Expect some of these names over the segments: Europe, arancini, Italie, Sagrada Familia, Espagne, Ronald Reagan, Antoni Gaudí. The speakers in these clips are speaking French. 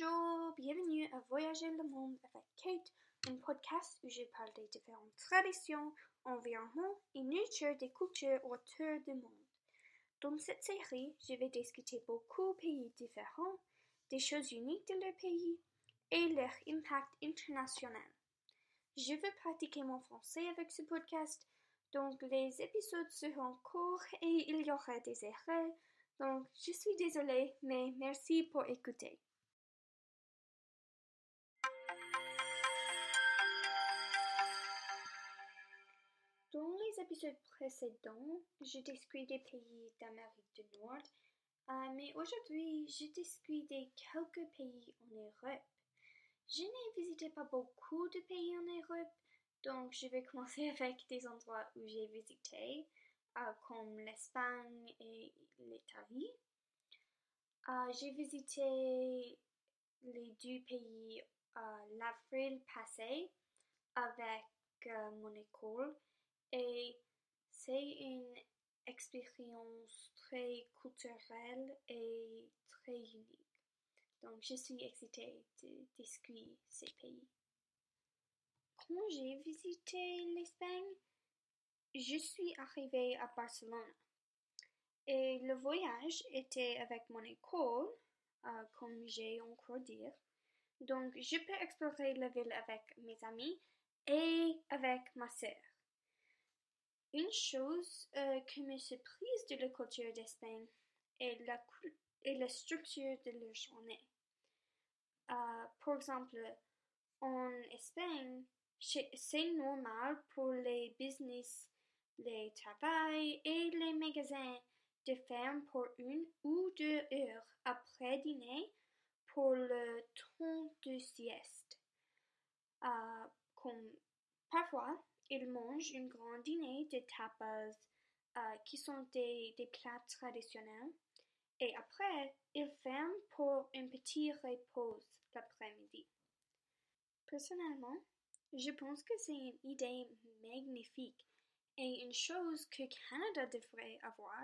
Bonjour, bienvenue à Voyager le monde avec Kate, un podcast où je parle des différentes traditions, environnements et nature des cultures autour du monde. Dans cette série, je vais discuter beaucoup de pays différents, des choses uniques de leur pays et leur impact international. Je veux pratiquer mon français avec ce podcast, donc les épisodes seront courts et il y aura des erreurs, donc je suis désolée, mais merci pour écouter. Dans les épisodes précédents, je discutais des pays d'Amérique du Nord, mais aujourd'hui, je discutais des quelques pays en Europe. Je n'ai visité pas beaucoup de pays en Europe, donc je vais commencer avec des endroits où j'ai visité, comme l'Espagne et l'Italie. J'ai visité les deux pays l'avril passé avec mon école. Et c'est une expérience très culturelle et très unique. Donc, je suis excitée de découvrir ces pays. Quand j'ai visité l'Espagne, je suis arrivée à Barcelone. Et le voyage était avec mon école, comme j'ai encore dit. Donc, je peux explorer la ville avec mes amis et avec ma sœur. Une chose qui me surprise de la culture d'Espagne est la structure de leur journée. Par exemple, en Espagne, c'est normal pour les business, les travail et les magasins de fermer pour 1 ou 2 heures après dîner pour le temps de sieste. Comme parfois, ils mangent un grand dîner de tapas qui sont des plats traditionnels et après, ils ferment pour un petit repos l'après-midi. Personnellement, je pense que c'est une idée magnifique et une chose que le Canada devrait avoir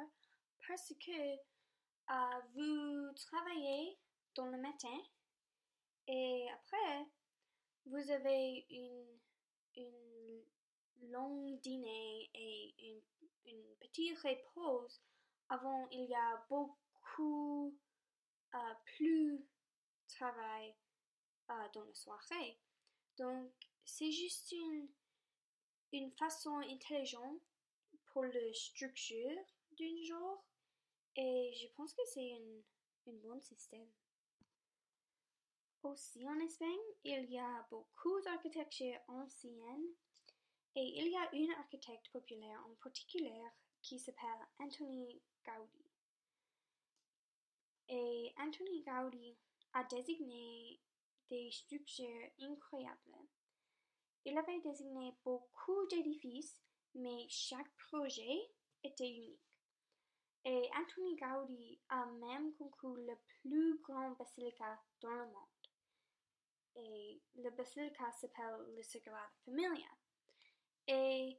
parce que vous travaillez dans le matin et après, vous avez une long dîner et une petite repose avant il y a beaucoup plus travail dans la soirée. Donc c'est juste une façon intelligente pour la structure d'un jour et je pense que c'est un bon système. Aussi en Espagne, il y a beaucoup d'architecture ancienne. Et il y a une architecte populaire en particulier qui s'appelle Antoni Gaudí. Et Antoni Gaudí a désigné des structures incroyables. Il avait désigné beaucoup d'édifices, mais chaque projet était unique. Et Antoni Gaudí a même conclu la plus grande basilica dans le monde. Et la basilica s'appelle la Sagrada Familia. Et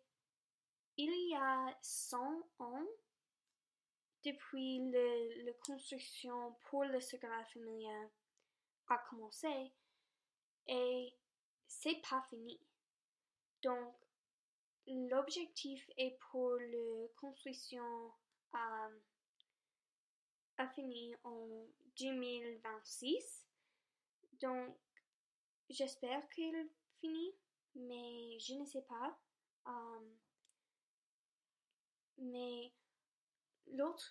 il y a 100 ans, depuis la construction pour la Sagrada Familia a commencé, et c'est pas fini. Donc, l'objectif est pour la construction à finir en 2026. Donc, j'espère qu'il finit, mais je ne sais pas. Mais l'autre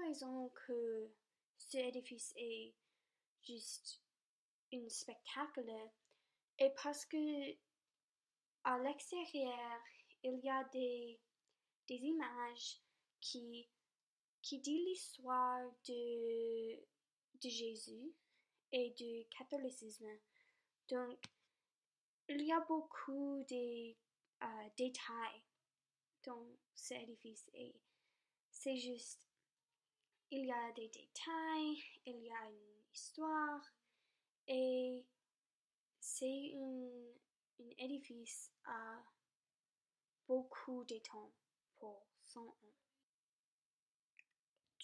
raison que cet édifice est juste un spectacle est parce que à l'extérieur il y a des images qui disent l'histoire de Jésus et du catholicisme. Donc il y a beaucoup de détails dans cet édifice et c'est juste, il y a des détails, il y a une histoire et c'est un édifice à beaucoup de temps pour 100 ans.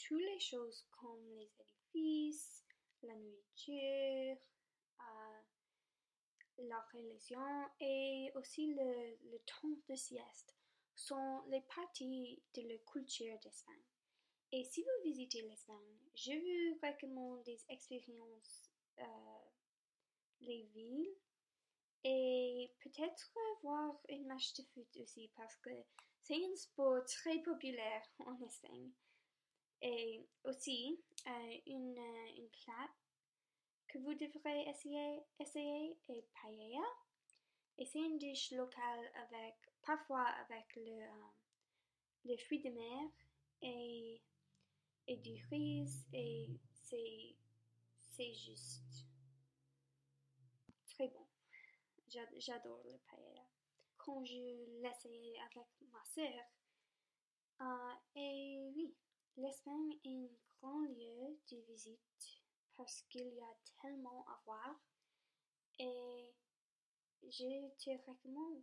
toutes les choses comme les édifices, la nourriture, la religion et aussi le temps de sieste sont les parties de la culture d'Espagne. Et si vous visitez l'Espagne, je vous recommande des expériences, les villes et peut-être voir une match de foot aussi parce que c'est un sport très populaire en Espagne. Et aussi, une plate que vous devrez essayer est paella. Et c'est une dish locale parfois avec les fruits de mer et du riz, et c'est juste très bon. J'adore le paella. Quand je l'essayais avec ma sœur, et oui, l'Espagne est un grand lieu de visite parce qu'il y a tellement à voir et je te recommande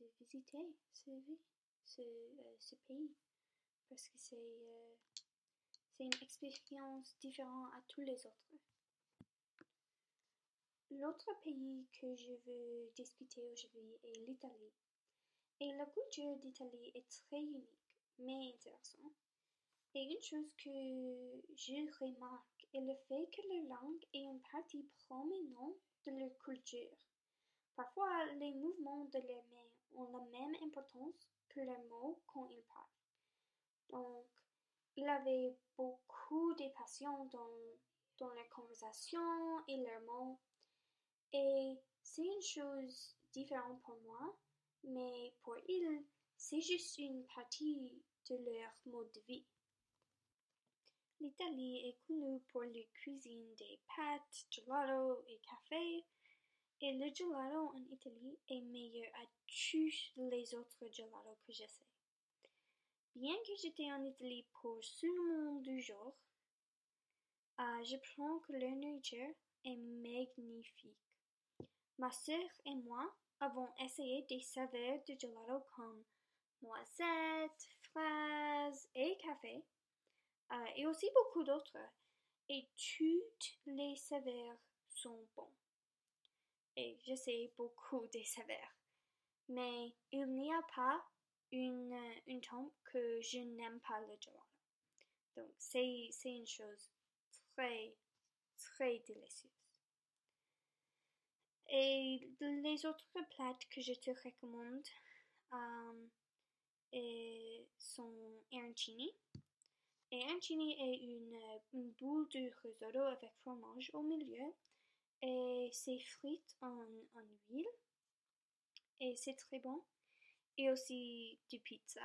de visiter ce pays parce que c'est une expérience différente à tous les autres. L'autre pays que je veux discuter aujourd'hui est l'Italie. Et la culture d'Italie est très unique mais intéressante. Et une chose que je remarque est le fait que la langue est une partie prominente de leur culture. Parfois, les mouvements de leurs mains ont la même importance que leurs mots quand ils parlent. Donc, il avait beaucoup de passion dans leur conversation et leurs mots. Et c'est une chose différente pour moi, mais pour ils, c'est juste une partie de leur mode de vie. L'Italie est connue pour la cuisine des pâtes, gelato et café. Et le gelato en Italie est meilleur à tous les autres gelatos que j'essaie. Bien que j'étais en Italie pour seulement 2 jours, j'apprends que leur nourriture est magnifique. Ma sœur et moi avons essayé des saveurs de gelato comme noisettes, fraises et café. Et aussi beaucoup d'autres, et toutes les saveurs sont bons. Et j'essaie beaucoup des saveurs, mais il n'y a pas une temps que je n'aime pas le gelato. Donc c'est une chose très, très délicieuse. Et les autres plats que je te recommande sont arancini. Et arancini est une boule de risotto avec fromage au milieu et c'est frit en huile et c'est très bon. Et aussi du pizza.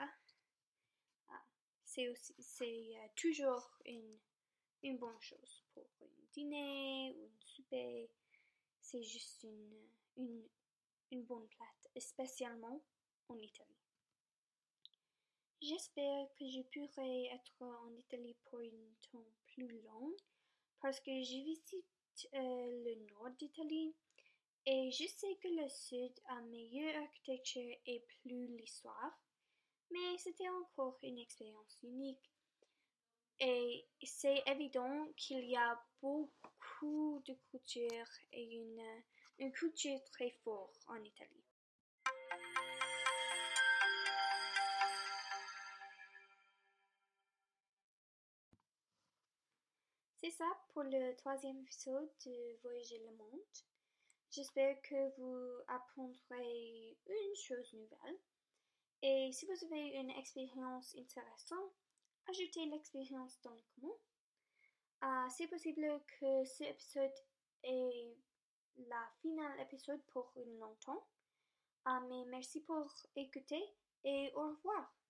C'est toujours une bonne chose pour un dîner ou un souper. C'est juste une bonne plate, spécialement en Italie. J'espère que je pourrai être en Italie pour un temps plus long parce que je visite le nord d'Italie et je sais que le sud a meilleure architecture et plus l'histoire, mais c'était encore une expérience unique et c'est évident qu'il y a beaucoup de cultures et une culture très forte en Italie. C'est ça pour le 3e épisode de Voyager le monde. J'espère que vous apprendrez une chose nouvelle. Et si vous avez une expérience intéressante, ajoutez l'expérience dans les commentaires. C'est possible que cet épisode est la finale épisode pour un long temps. Mais merci pour écouter et au revoir.